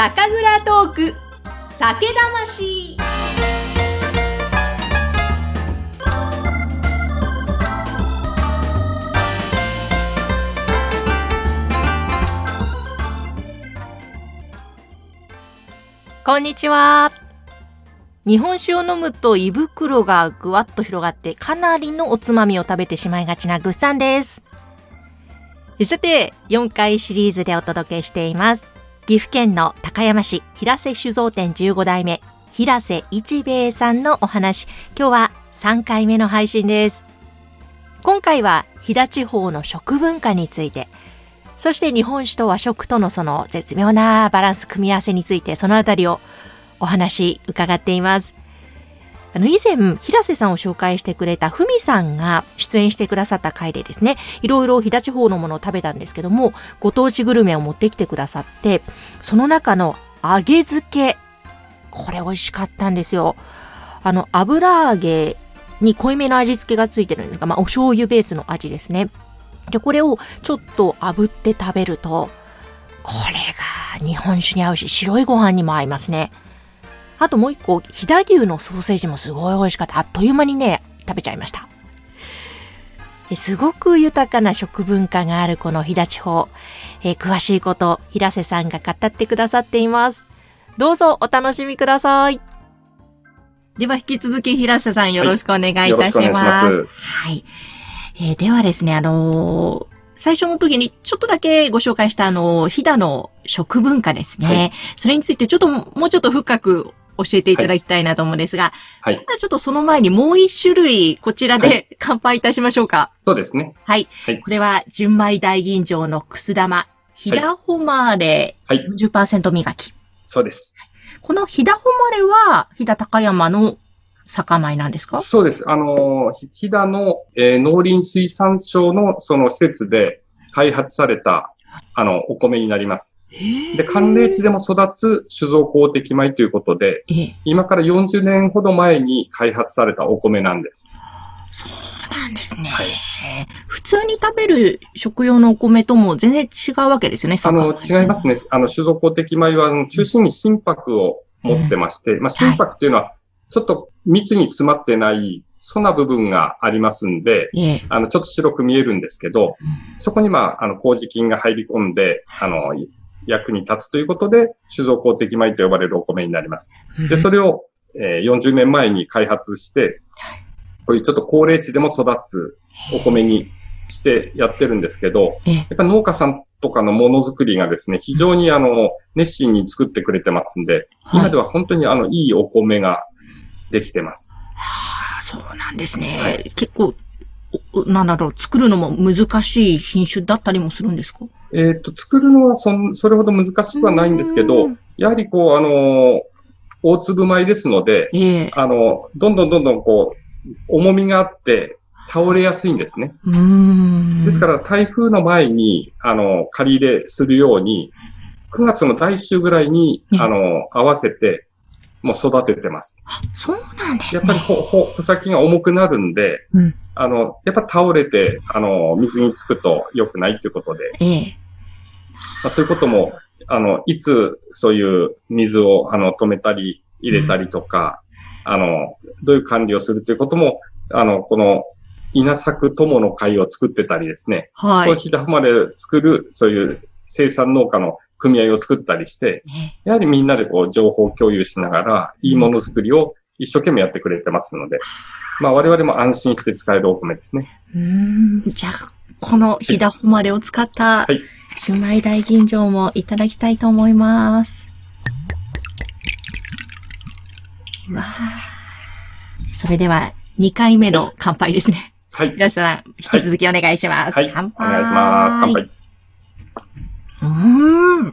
酒蔵トーク酒魂。こんにちは。日本酒を飲むと胃袋がぐわっと広がってかなりのおつまみを食べてしまいがちなぐっさんです。さて、4回シリーズでお届けしています岐阜県の高山市平瀬酒造店15代目平瀬一兵衛さんのお話、今日は3回目の配信です。今回は飛騨地方の食文化について、そして日本酒と和食とのその絶妙なバランス組み合わせについて、そのあたりをお話伺っています。以前平瀬さんを紹介してくれたふみさんが出演してくださった回でですね、いろいろ飛騨地方のものを食べたんですけども、ご当地グルメを持ってきてくださって、その中の揚げ漬け、これ美味しかったんですよ。油揚げに濃いめの味付けがついてるんですが、お醤油ベースの味ですね。でこれをちょっと炙って食べると、これが日本酒に合うし白いご飯にも合いますね。あともう一個、飛騨牛のソーセージもすごい美味しかった。あっという間にね食べちゃいました。すごく豊かな食文化があるこの飛騨地方、詳しいこと平瀬さんが語ってくださっています。どうぞお楽しみください。では引き続き平瀬さん、よろしくお願いいたします。はい、よろしくお願いします。はい、ではですね、最初の時にちょっとだけご紹介した飛騨の食文化ですね、はい、それについてちょっともうちょっと深く教えていただきたいなと思うんですが、はい、ちょっとその前にもう一種類こちらで乾杯いたしましょうか。はい、そうですね。はい。はい、これは純米大吟醸のくす玉、飛騨ほまれ 40% 磨き、はい。そうです。この飛騨ほまれは飛騨高山の酒米なんですか？そうです。飛騨の、農林水産省のその施設で開発されたお米になります。で、寒冷地でも育つ酒造公的米ということで、今から40年ほど前に開発されたお米なんです。そうなんですね。はい、普通に食べる食用のお米とも全然違うわけですよね。違いますね。酒造公的米は中心に心拍を持ってまして、心拍というのはちょっと密に詰まってないそんな部分がありますんで、ちょっと白く見えるんですけど、そこに麹菌が入り込んで、役に立つということで、酒造公的米と呼ばれるお米になります。で、それを、40年前に開発して、こういうちょっと高齢地でも育つお米にしてやってるんですけど、やっぱ農家さんとかのものづくりがですね、非常に熱心に作ってくれてますんで、今では本当にいいお米ができてます。はあ、そうなんですね。はい、結構、作るのも難しい品種だったりもするんですか？作るのはそれほど難しくはないんですけど、やはり大粒米ですので、どんどん重みがあって倒れやすいんですね。ですから台風の前に、刈り入れするように、9月の第1週ぐらいに、合わせて、もう育ててます。あ、そうなんですね。やっぱり穂先が重くなるんで、やっぱ倒れて、水につくと良くないということで、そういうことも、いつそういう水を止めたり入れたりとか、どういう管理をするということも、この稲作友の会を作ってたりですね、はい。飛騨ほまれ作る、そういう生産農家の組合を作ったりして、やはりみんなで情報共有しながら、いいものづくりを一生懸命やってくれてますので、我々も安心して使えるお米ですね。じゃあ、この飛騨ほまれを使った、純米大吟醸もいただきたいと思います。わー。それでは、2回目の乾杯ですね。はい。平瀬さん、引き続きお願いします。はい。乾杯。お願いします。乾杯。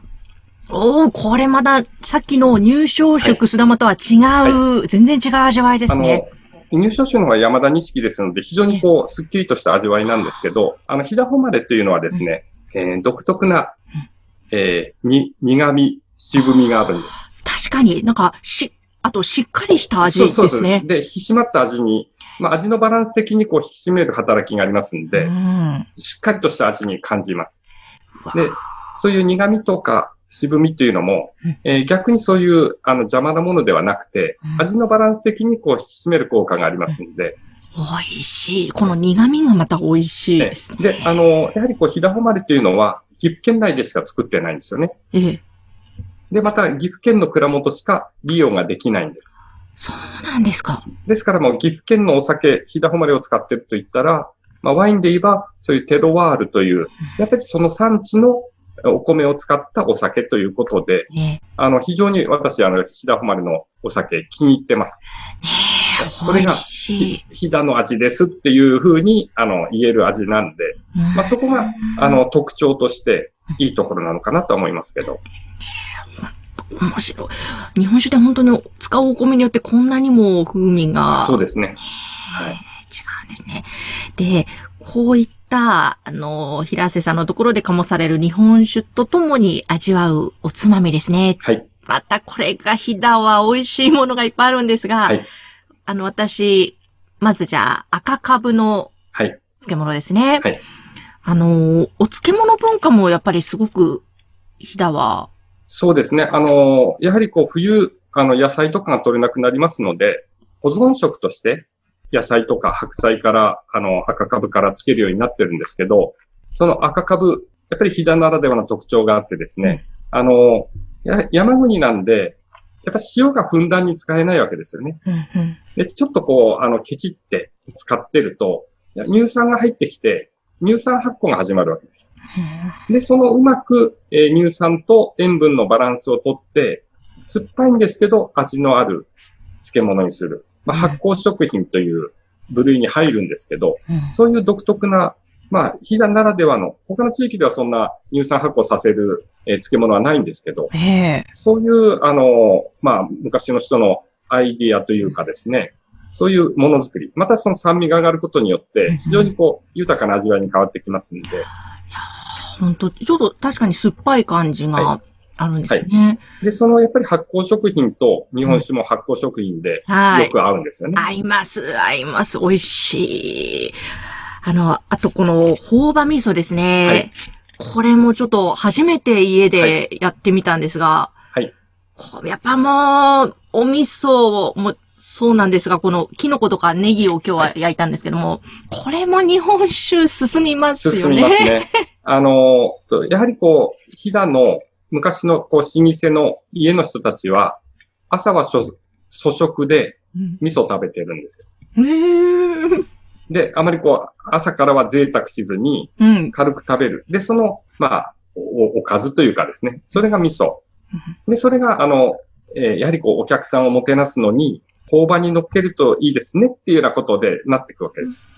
これまださっきの入賞酒くす玉とは違う、全然違う味わいですね。入賞酒の方が山田錦ですので、非常にすっきりとした味わいなんですけど、飛騨ほまれというのはですね、独特な、苦味、渋みがあるんです。確かにあとしっかりした味ですね。そうです。で、引き締まった味に、味のバランス的に引き締める働きがありますんで、しっかりとした味に感じます。で、そういう苦味とか、渋みっていうのも、逆にそういう邪魔なものではなくて、味のバランス的にこう引き締める効果がありますので。美味しい。この苦味がまた美味しいですね。で、やはりこう、飛騨誉というのは、岐阜県内でしか作ってないんですよね。で、また、岐阜県の蔵元しか利用ができないんです。そうなんですか。ですからもう、岐阜県のお酒、飛騨誉を使ってると言ったら、まあ、ワインで言えば、そういうテロワールという、やっぱりその産地のお米を使ったお酒ということで、非常に私、飛騨誉のお酒気に入ってます。これが飛騨の味ですっていうふうに言える味なんで、まあ、そこが特徴としていいところなのかなと思いますけど。面白い。日本酒で本当に使うお米によってこんなにも風味が。そうですね。違うんですね。で、こういった、平瀬さんのところで醸される日本酒とともに味わうおつまみですね。またこれが飛騨は美味しいものがいっぱいあるんですが、私、まずじゃあ、赤かぶの漬物ですね。お漬物文化もやっぱりすごく、飛騨は。そうですね。やはりこう、冬、野菜とかが取れなくなりますので、保存食として、野菜とか白菜から、赤かぶから漬けるようになってるんですけど、その赤かぶ、やっぱり飛騨ならではの特徴があってですね、山国なんで、やっぱ塩がふんだんに使えないわけですよね。で、ちょっとこう、ケチって使ってると、乳酸が入ってきて、乳酸発酵が始まるわけです。で、そのうまく、乳酸と塩分のバランスをとって、酸っぱいんですけど、味のある漬物にする。まあ、発酵食品という部類に入るんですけど、そういう独特な、まあ、飛騨ならではの、他の地域ではそんな乳酸発酵させる、漬物はないんですけど、そういう、まあ、昔の人のアイディアというかですね、そういうものづくり、またその酸味が上がることによって、非常にこう、豊かな味わいに変わってきますんで。本当ちょっと確かに酸っぱい感じがあるんですね。で、そのやっぱり発酵食品と日本酒も発酵食品で、よく合うんですよね。合います。美味しい。あとこの、朴葉味噌ですね。これもちょっと初めて家でやってみたんですが。やっぱもう、お味噌もそうなんですが、このキノコとかネギを今日は焼いたんですけども、これも日本酒進みますよね。進みますね。やはりこう、飛騨の昔のこう、老舗の家の人たちは、朝は粗食で味噌を食べてるんですよ。で、あまりこう、朝からは贅沢しずに、軽く食べる。で、その、まあ、おかずというかですね、それが味噌。で、それが、やはりこう、お客さんをもてなすのに、朴葉に乗っけるといいですねっていうようなことでなっていくわけです。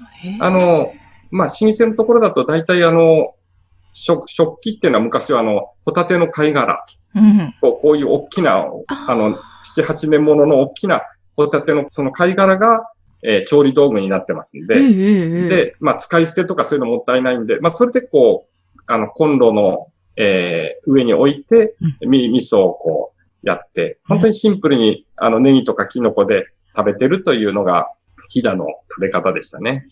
まあ、老舗のところだと大体食器っていうのは昔はホタテの貝殻。こういう大きな、7、8年ものの大きなホタテのその貝殻が、調理道具になってますんで、で、まあ、使い捨てとかそういうのもったいないんで、まあ、それでこう、コンロの、上に置いて、味噌をこう、やって、本当にシンプルに、ネギとかキノコで食べてるというのが、飛騨の食べ方でしたね。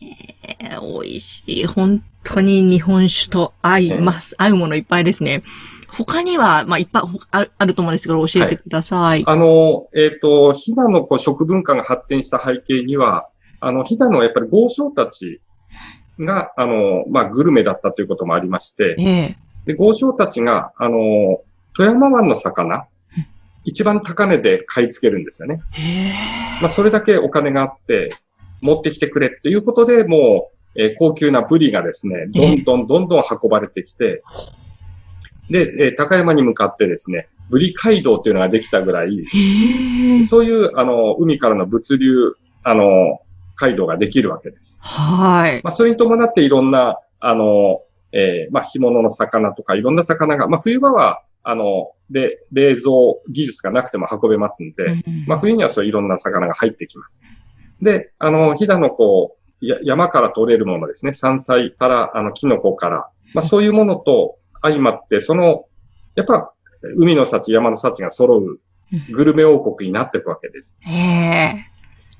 美味しい。本当に日本酒と合います。合うものいっぱいですね。他には、まあ、いっぱいあると思うんですけど、教えてください。飛騨のこう食文化が発展した背景には、飛騨のやっぱり豪商たちが、まあ、グルメだったということもありまして、で、豪商たちが、富山湾の魚、一番高値で買い付けるんですよね。まあ、それだけお金があって、持ってきてくれということで、もう、高級なブリがですね、どんどん運ばれてきて、で、高山に向かってですね、ブリ街道というのができたぐらい、そういう、海からの物流、街道ができるわけです。まあ、それに伴っていろんな、まあ、干物の魚とかいろんな魚が、まあ、冬場は、で、冷蔵技術がなくても運べますんで、まあ、冬にはそういろんな魚が入ってきます。で、飛騨のこう、山から取れるものですね、山菜から、キノコから、まあ、そういうものと、相まって、やっぱ、海の幸、山の幸が揃うグルメ王国になっていくわけです。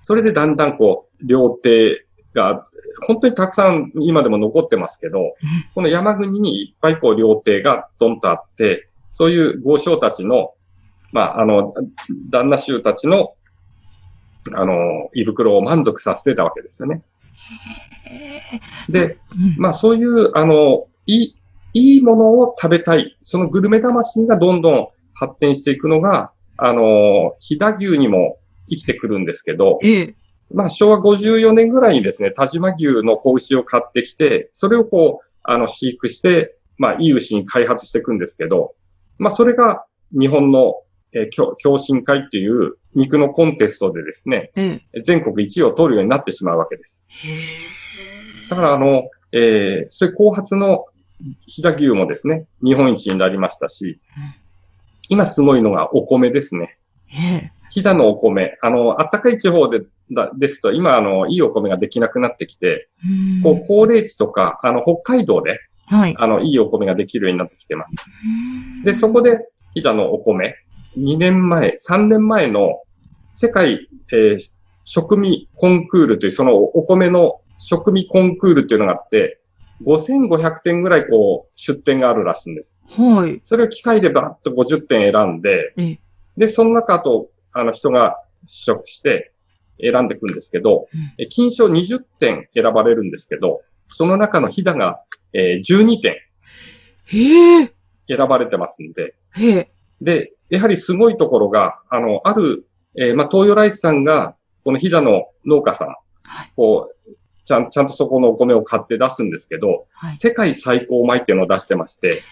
それでだんだんこう、料亭が、本当にたくさん今でも残ってますけど、この山国にいっぱいこう、料亭がドンとあって、そういう豪商たちの、まあ、旦那衆たちの、胃袋を満足させてたわけですよね。で、まあ、そういう、いいものを食べたい。そのグルメ魂がどんどん発展していくのが、飛騨牛にも生きてくるんですけど、まあ、昭和54年ぐらいにですね、但馬牛の子牛を買ってきて、それをこう、飼育して、まあ、いい牛に開発していくんですけど、まあ、それが日本の、共進会っていう肉のコンテストでですね、全国1位を取るようになってしまうわけです。だからそういう後発の飛騨牛もですね、日本一になりましたし、今すごいのがお米ですね。飛騨のお米、あったかい地方ですと、今いいお米ができなくなってきて、こう、高齢地とか、北海道で、いいお米ができるようになってきてます。で、そこで、飛騨のお米、2年前、3年前の世界、食味コンクールという、そのお米の食味コンクールというのがあって、5500点ぐらいこう出店があるらしいんです。はい。それを機械でバーッと50点選んで、で、その中あと、人が試食して選んでいくんですけど、金賞20点選ばれるんですけど、その中の飛騨が、12点。選ばれてますんで。で、やはりすごいところが、ある、まあ、東洋ライスさんが、この飛騨の農家さん、こう、ちゃんとそこのお米を買って出すんですけど、世界最高米っていうのを出してまして、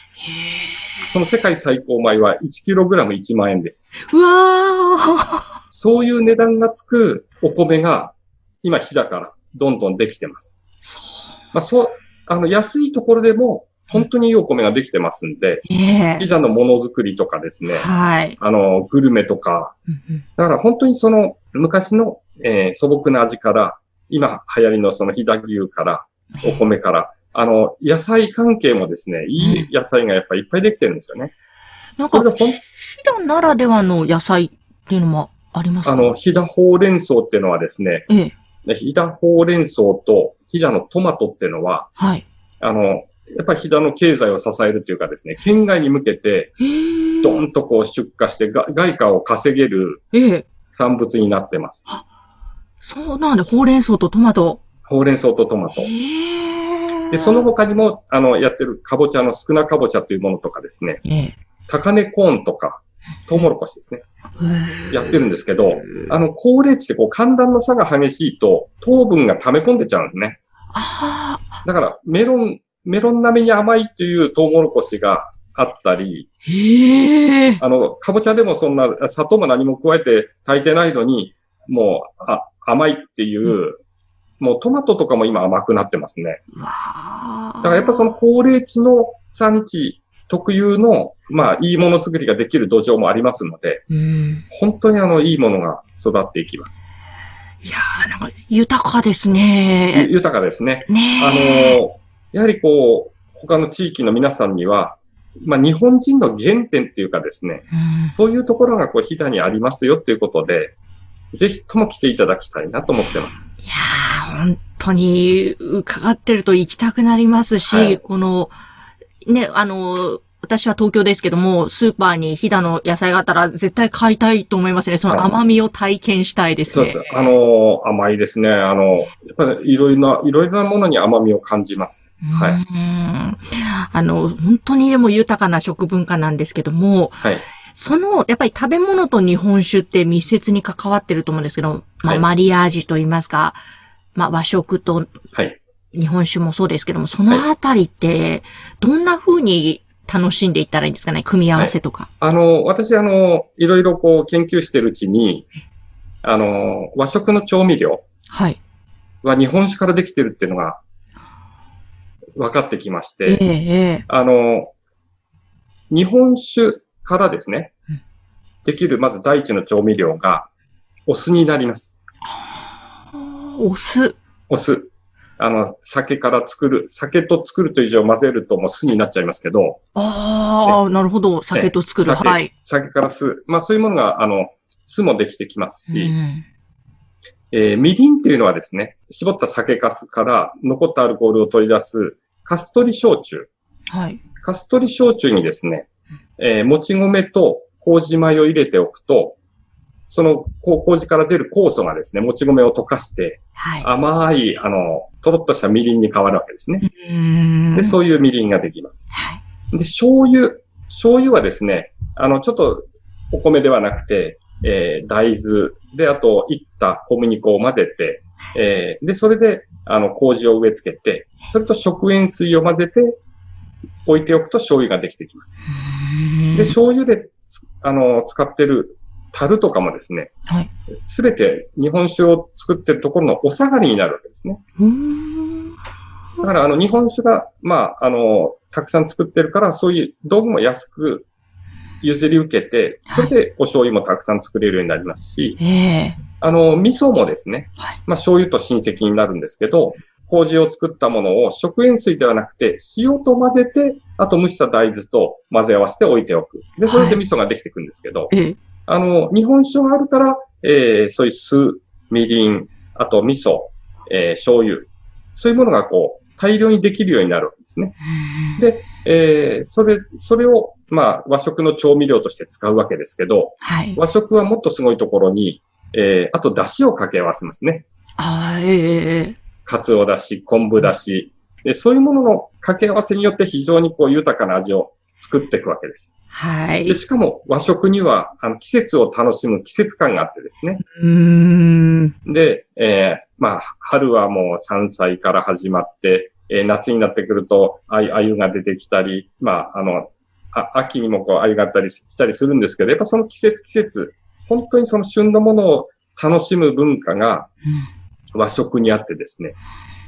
その世界最高米は 1kg1 万円です。うわーそういう値段がつくお米が、今飛騨からどんどんできてます。まあ、安いところでも、本当にいいお米ができてますんで、飛騨のものづくりとかですね、グルメとか、だから本当にその昔の、素朴な味から、今流行りのその飛騨牛から、お米から、野菜関係もですね、いい野菜がやっぱりいっぱいできてるんですよね。なんか、飛騨ならではの野菜っていうのもありますか？飛騨ほうれん草っていうのはですね、飛騨ほうれん草と飛騨のトマトっていうのは、やっぱり飛騨の経済を支えるというかですね、県外に向けて、どんとこう出荷して、外貨を稼げる産物になってます。そうなんで、ほうれん草とトマト。ほうれん草とトマト。で、その他にも、やってるかぼちゃの少なかぼちゃというものとかですね、高根コーンとか、トウモロコシですね。やってるんですけど、高齢地ってこう寒暖の差が激しいと、糖分が溜め込んでちゃうんですね。だから、メロン並みに甘いというトウモロコシがあったり、かぼちゃでもそんな砂糖も何も加えて炊いてないのに、もう、甘いっていう、もうトマトとかも今甘くなってますね。だからやっぱその高齢地の産地特有の、まあ、いいもの作りができる土壌もありますので、本当にいいものが育っていきます。いやー、なんか豊かですね。豊かですね。やはりこう、他の地域の皆さんには、まあ日本人の原点っていうかですね、そういうところがこう、飛騨にありますよっていうことで、ぜひとも来ていただきたいなと思ってます。いやー、本当に伺ってると行きたくなりますし、この、ね、私は東京ですけども、スーパーに飛騨の野菜があったら絶対買いたいと思いますね。その甘みを体験したいですね。そうです。甘いですね。やっぱりいろいろなものに甘みを感じます。本当にでも豊かな食文化なんですけども、その、やっぱり食べ物と日本酒って密接に関わってると思うんですけど、まあ、マリアージュと言いますか、まあ、和食と、日本酒もそうですけども、そのあたりって、どんな風に、楽しんでいったらいいんですかね、組み合わせとか。私、いろいろこう研究してるうちに、和食の調味料は日本酒からできてるっていうのが分かってきまして、日本酒からですね、できるまず第一の調味料がお酢になります。お酢。酒から作る、酒と作るという以上混ぜるともう酢になっちゃいますけど。なるほど。酒と作る。酒から酢。まあそういうものが、酢もできてきますし、みりんというのはですね、絞った酒粕から残ったアルコールを取り出す、カストリ焼酎。カストリ焼酎にですね、もち米と麹米を入れておくと、その麹から出る酵素がですね、もち米を溶かして、はい、甘い、とろっとしたみりんに変わるわけですね。で、そういうみりんができます。はい、で、醤油はですね、ちょっとお米ではなくて、大豆で、あと、いった小麦粉を混ぜて、で、それで、麹を植え付けて、それと食塩水を混ぜて、置いておくと醤油ができてきます。で、醤油で、使ってる樽とかもですね、すべて日本酒を作ってるところのお下がりになるわけですね。だから、日本酒が、まあ、たくさん作ってるから、そういう道具も安く譲り受けて、それでお醤油もたくさん作れるようになりますし、味噌もですね、まあ、醤油と親戚になるんですけど、麹を作ったものを食塩水ではなくて、塩と混ぜて、あと蒸した大豆と混ぜ合わせて置いておく。で、それで味噌ができていくんですけど、日本酒があるから、そういう酢、みりん、あと味噌、醤油、そういうものがこう、大量にできるようになるわけですね。で、それを、まあ、和食の調味料として使うわけですけど、和食はもっとすごいところに、あと、出汁を掛け合わせますね。かつおだし、昆布だし、そういうものの掛け合わせによって非常にこう豊かな味を作っていくわけです。はい。で、しかも和食には季節を楽しむ季節感があってですね。で、まあ、春はもう山菜から始まって、夏になってくると鮎が出てきたり、まあ、秋にもこう鮎があったりしたりするんですけど、やっぱその季節、本当にその旬のものを楽しむ文化が、和食にあってですね、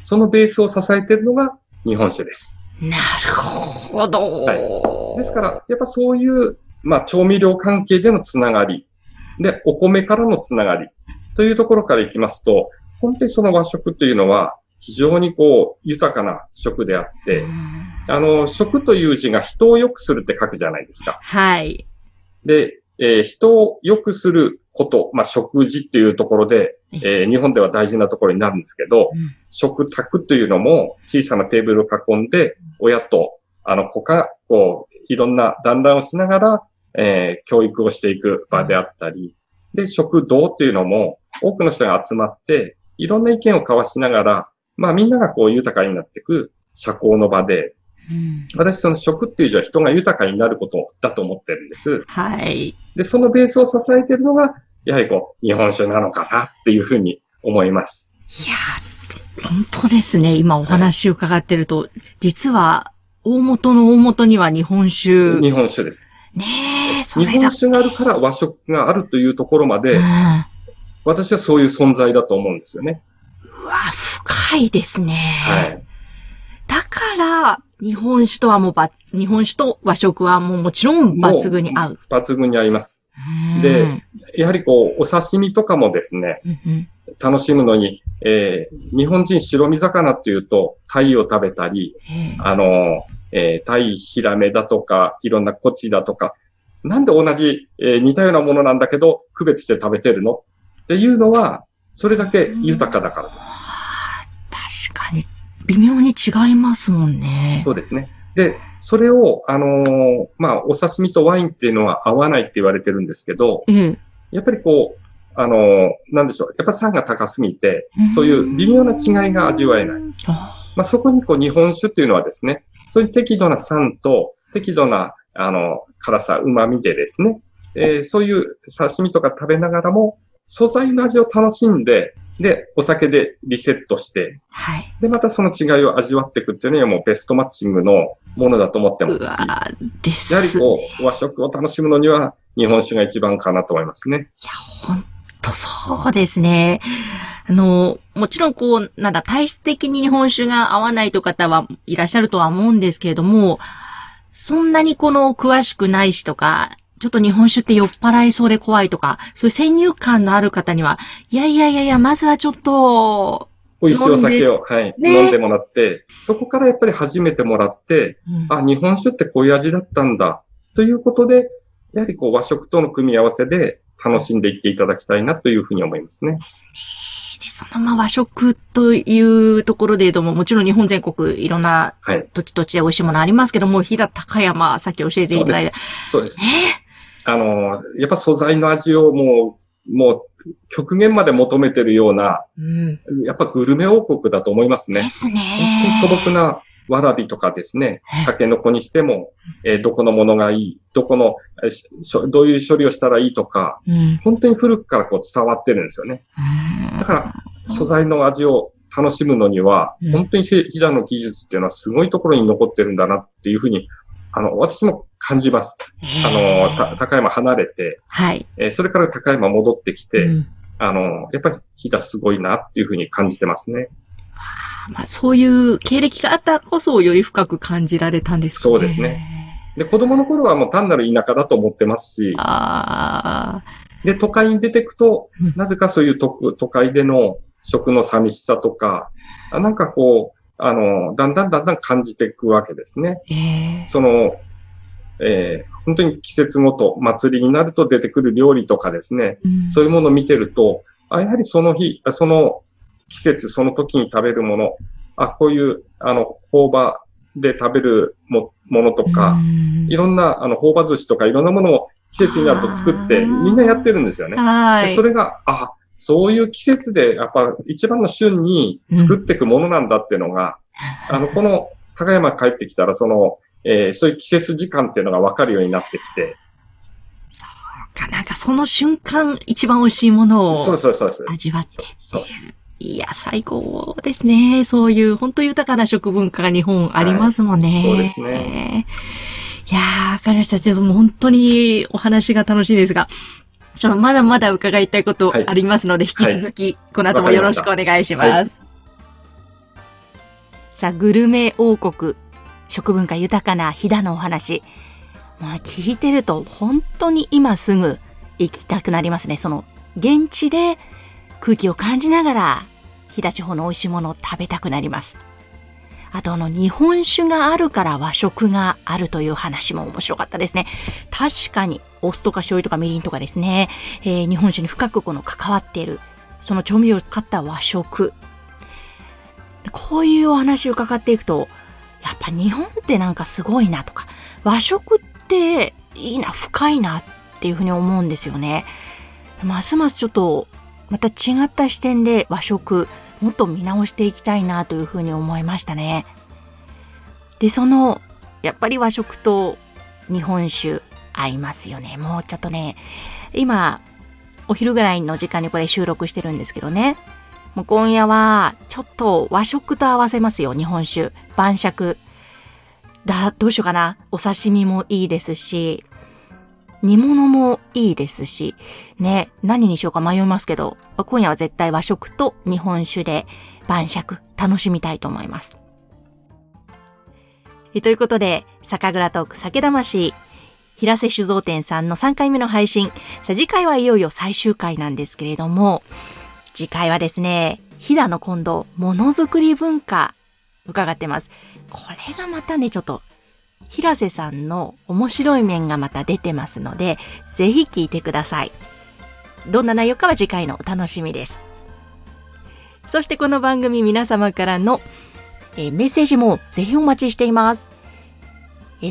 そのベースを支えているのが日本酒です。なるほど。はい。ですから、やっぱそういう、まあ、調味料関係でのつながり、で、お米からのつながり、というところからいきますと、本当にその和食というのは、非常にこう、豊かな食であって、食という字が人を良くするって書くじゃないですか。はい。で、人を良くすること、まあ、食事っていうところで、日本では大事なところになるんですけど、食卓というのも小さなテーブルを囲んで、親と、こう、いろんな団らんをしながら、教育をしていく場であったり、で、食堂というのも多くの人が集まって、いろんな意見を交わしながら、まあ、みんながこう豊かになっていく社交の場で、私、その食っていう字は人が豊かになることだと思ってるんです。はい。で、そのベースを支えているのが、やはりこう、日本酒なのかなっていうふうに思います。いやー、本当ですね。今お話伺ってると、はい、実は、大元には日本酒。日本酒です。ねえ、それだけ。日本酒があるから和食があるというところまで、私はそういう存在だと思うんですよね。うわ、深いですね。はい。だから、日本酒と和食はもうもちろん抜群に合う。抜群に合います。で、やはりこう、お刺身とかもですね、楽しむのに、日本人白身魚っていうと、鯛を食べたり、鯛ヒラメだとか、いろんなコチだとか、なんで同じ、似たようなものなんだけど、区別して食べてるのっていうのは、それだけ豊かだからです。確かに。微妙に違いますもんね。そうですね。で、それを、まあ、お刺身とワインっていうのは合わないって言われてるんですけど、やっぱりこう、なんでしょう、やっぱ酸が高すぎて、そういう微妙な違いが味わえない。まあ、そこにこう、日本酒っていうのはですね、そういう適度な酸と、適度な、辛さ、旨味でですね、そういう刺身とか食べながらも、素材の味を楽しんで、で、お酒でリセットして、で、またその違いを味わっていくっていうのはもうベストマッチングのものだと思ってますし、やはりこう、和食を楽しむのには日本酒が一番かなと思いますね。いや、ほんとそうですね。もちろんこう、なんだ、体質的に日本酒が合わないという方はいらっしゃるとは思うんですけれども、そんなに詳しくないしとか、ちょっと日本酒って酔っ払いそうで怖いとか、そういう先入観のある方には、いや、まずはちょっと、美味しいお酒を、飲んでもらって、そこからやっぱり始めてもらって、あ、日本酒ってこういう味だったんだ、ということで、やはりこう和食との組み合わせで楽しんでいっていただきたいなというふうに思いますね。ですね。で、そのまあ和食というところで言うとも、もちろん日本全国いろんな土地土地で美味しいものありますけども、飛騨高山、さっき教えていただいた。そうです。やっぱ素材の味をもう極限まで求めてるような、うん、やっぱグルメ王国だと思いますね。ですね。本当に素朴なわらびとかですね、タケノコにしても、どこのものがいい、どういう処理をしたらいいとか、うん、本当に古くからこう伝わってるんですよね。だから素材の味を楽しむのには、うん、本当に飛騨の技術っていうのはすごいところに残ってるんだなっていうふうに、私も感じます。高山離れて、はい、それから高山戻ってきて、うん、やっぱり飛騨すごいなっていうふうに感じてますね。まあ、そういう経歴があったこそより深く感じられたんですかね。そうですね。で、子供の頃はもう単なる田舎だと思ってますし、で、都会に出てくと、なぜかそういう都会での食の寂しさとか、なんかこう、だんだん感じていくわけですね。本当に季節ごと、祭りになると出てくる料理とかですね、うん、そういうものを見てると、やはりその日、その季節、その時に食べるもの、こういう、朴葉で食べるものとか、いろんな、朴葉寿司とかいろんなものを季節になると作って、みんなやってるんですよね。で、それが、そういう季節で、やっぱ一番の旬に作っていくものなんだっていうのが、うん、この高山帰ってきたら、そういう季節時間っていうのが分かるようになってきて。そうか、なんかその瞬間、一番美味しいものを味わって。そうです。いや、最高ですね。そういう、本当に豊かな食文化が日本ありますもんね。はい、そうですね。いやー、わかりました。ちょっともう本当にお話が楽しいですが。ちょっとまだまだ伺いたいことありますので、引き続き、この後もよろしくお願いします。さあ、グルメ王国、食文化豊かな飛騨のお話。まあ、聞いてると本当に今すぐ行きたくなりますね。その現地で空気を感じながら、飛騨地方の美味しいものを食べたくなります。あと日本酒があるから和食があるという話も面白かったですね。確かにお酢とか醤油とかみりんとかですね、日本酒に深く関わっているその調味料を使った和食、こういうお話を伺っていくと、やっぱ日本ってなんかすごいなとか、和食っていいな、深いなっていうふうに思うんですよね。ますますちょっとまた違った視点で和食もっと見直していきたいなというふうに思いましたね。で、やっぱり和食と日本酒合いますよね。もうちょっとね、今お昼ぐらいの時間にこれ収録してるんですけどね、もう今夜はちょっと和食と合わせますよ。日本酒、晩酌だ、どうしようかな。お刺身もいいですし、煮物もいいですしね、何にしようか迷いますけど、今夜は絶対和食と日本酒で晩酌楽しみたいと思います。ということで、酒蔵トーク酒魂、平瀬酒造店さんの3回目の配信、さあ次回はいよいよ最終回なんですけれども、次回はですね、飛騨の今度ものづくり文化伺ってます。これがまたね、ちょっと平瀬さんの面白い面がまた出てますので、ぜひ聞いてください。どんな内容かは次回のお楽しみです。そしてこの番組、皆様からのメッセージもぜひお待ちしています。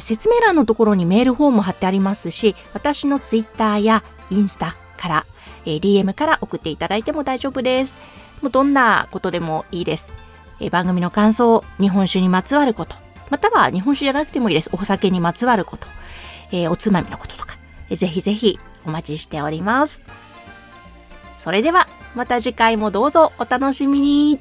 説明欄のところにメールフォーム貼ってありますし、私のツイッターやインスタから、DM から送っていただいても大丈夫です。もうどんなことでもいいです。番組の感想、日本酒にまつわること、または日本酒じゃなくてもいいです。お酒にまつわること、おつまみのこととか、ぜひぜひお待ちしております。それではまた次回もどうぞお楽しみに。